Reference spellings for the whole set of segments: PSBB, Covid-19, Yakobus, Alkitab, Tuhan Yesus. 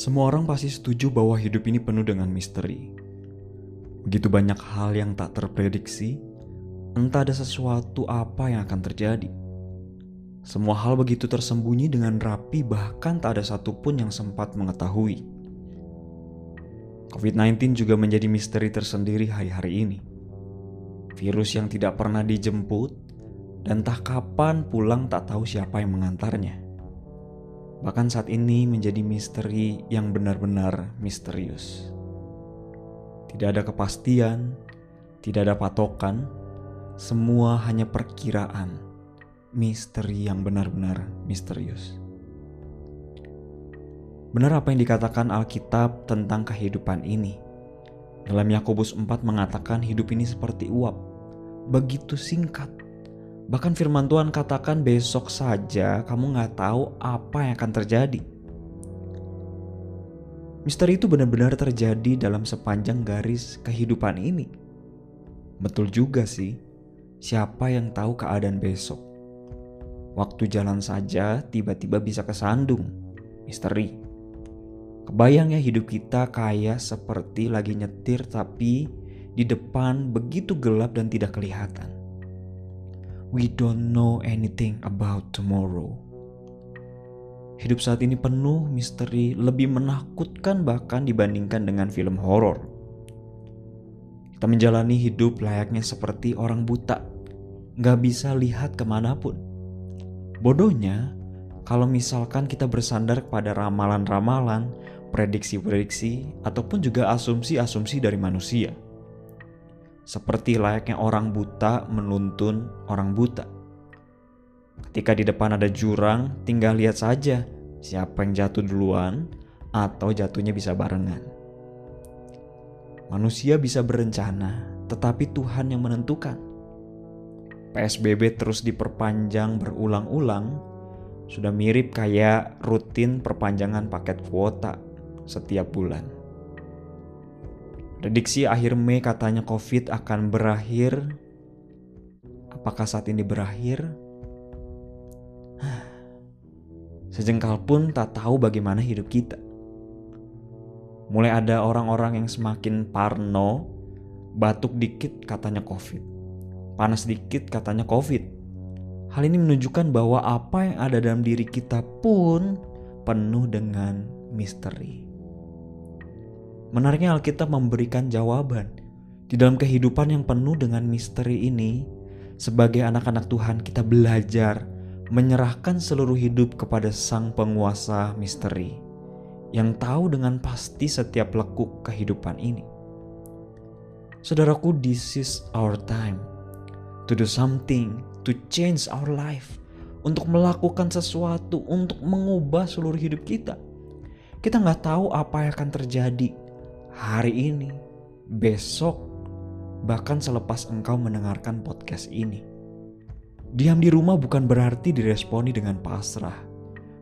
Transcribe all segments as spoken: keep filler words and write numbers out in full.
Semua orang pasti setuju bahwa hidup ini penuh dengan misteri. Begitu banyak hal yang tak terprediksi, entah ada sesuatu apa yang akan terjadi. Semua hal begitu tersembunyi dengan rapi, bahkan tak ada satupun yang sempat mengetahui. covid sembilan belas juga menjadi misteri tersendiri hari-hari ini. Virus yang tidak pernah dijemput, dan tak kapan pulang tak tahu siapa yang mengantarnya. Bahkan saat ini menjadi misteri yang benar-benar misterius. Tidak ada kepastian, tidak ada patokan, semua hanya perkiraan. Misteri yang benar-benar misterius. Benar apa yang dikatakan Alkitab tentang kehidupan ini. Dalam Yakobus empat mengatakan hidup ini seperti uap, begitu singkat. Bahkan firman Tuhan katakan besok saja kamu gak tahu apa yang akan terjadi. Misteri itu benar-benar terjadi dalam sepanjang garis kehidupan ini. Betul juga sih, siapa yang tahu keadaan besok? Waktu jalan saja tiba-tiba bisa kesandung, misteri. Kebayang ya hidup kita kayak seperti lagi nyetir tapi di depan begitu gelap dan tidak kelihatan. We don't know anything about tomorrow. Hidup saat ini penuh misteri, lebih menakutkan bahkan dibandingkan dengan film horor. Kita menjalani hidup layaknya seperti orang buta, gak bisa lihat kemanapun. Bodohnya, kalau misalkan kita bersandar kepada ramalan-ramalan, prediksi-prediksi, ataupun juga asumsi-asumsi dari manusia. Seperti layaknya orang buta menuntun orang buta. Ketika di depan ada jurang, tinggal lihat saja siapa yang jatuh duluan atau jatuhnya bisa barengan. Manusia bisa berencana, tetapi Tuhan yang menentukan. P S B B terus diperpanjang berulang-ulang, sudah mirip kayak rutin perpanjangan paket kuota setiap bulan. Prediksi akhir Mei katanya Covid akan berakhir. Apakah saat ini berakhir? Sejengkal pun tak tahu bagaimana hidup kita. Mulai ada orang-orang yang semakin parno, batuk dikit katanya Covid, panas dikit katanya Covid. Hal ini menunjukkan bahwa apa yang ada dalam diri kita pun penuh dengan misteri. Menariknya Alkitab memberikan jawaban di dalam kehidupan yang penuh dengan misteri ini. Sebagai anak-anak Tuhan, kita belajar menyerahkan seluruh hidup kepada Sang Penguasa misteri yang tahu dengan pasti setiap lekuk kehidupan ini. Saudaraku, this is our time to do something, to change our life, untuk melakukan sesuatu, untuk mengubah seluruh hidup kita. Kita gak tahu apa yang akan terjadi hari ini, besok, bahkan selepas engkau mendengarkan podcast ini. Diam di rumah bukan berarti diresponi dengan pasrah,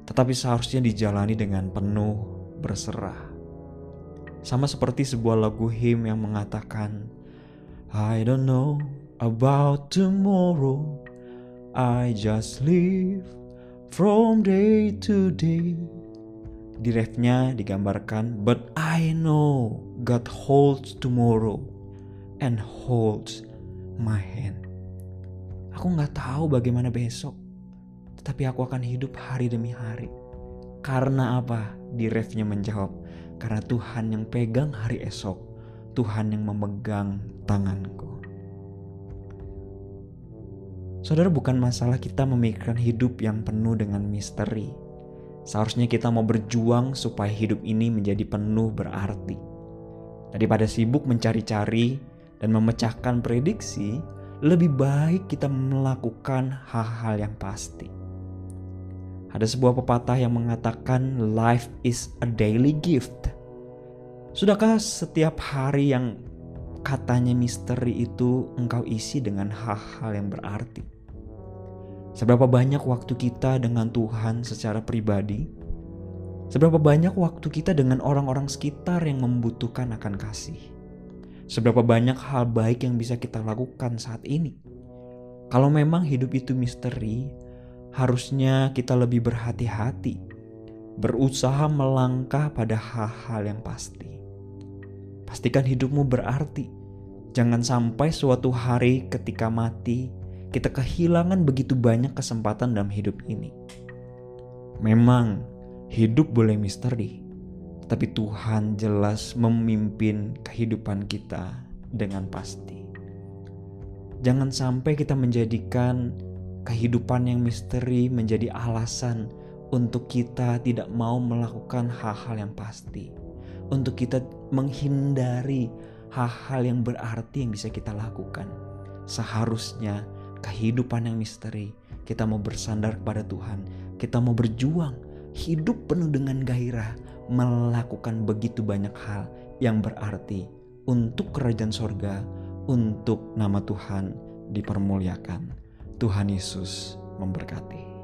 tetapi seharusnya dijalani dengan penuh berserah. Sama seperti sebuah lagu hymn yang mengatakan, I don't know about tomorrow, I just live from day to day. Di refnya digambarkan, but I know God holds tomorrow and holds my hand. Aku gak tahu bagaimana besok, tetapi aku akan hidup hari demi hari. Karena apa? Di refnya menjawab, karena Tuhan yang pegang hari esok, Tuhan yang memegang tanganku. Saudara, bukan masalah kita memikirkan hidup yang penuh dengan misteri. Seharusnya kita mau berjuang supaya hidup ini menjadi penuh berarti. Daripada sibuk mencari-cari dan memecahkan prediksi, lebih baik kita melakukan hal-hal yang pasti. Ada sebuah pepatah yang mengatakan life is a daily gift. Sudahkah setiap hari yang katanya misteri itu engkau isi dengan hal-hal yang berarti? Seberapa banyak waktu kita dengan Tuhan secara pribadi? Seberapa banyak waktu kita dengan orang-orang sekitar yang membutuhkan akan kasih? Seberapa banyak hal baik yang bisa kita lakukan saat ini? Kalau memang hidup itu misteri, harusnya kita lebih berhati-hati. berusaha melangkah pada hal-hal yang pasti. Pastikan hidupmu berarti. Jangan sampai suatu hari ketika mati, kita kehilangan begitu banyak kesempatan dalam hidup ini. Memang hidup boleh misteri, tapi Tuhan jelas memimpin kehidupan kita dengan pasti. Jangan sampai kita menjadikan kehidupan yang misteri menjadi alasan untuk kita tidak mau melakukan hal-hal yang pasti, untuk kita menghindari hal-hal yang berarti yang bisa kita lakukan. Seharusnya kehidupan yang misteri, kita mau bersandar kepada Tuhan, kita mau berjuang, hidup penuh dengan gairah, melakukan begitu banyak hal yang berarti untuk kerajaan sorga, untuk nama Tuhan dipermuliakan. Tuhan Yesus memberkati.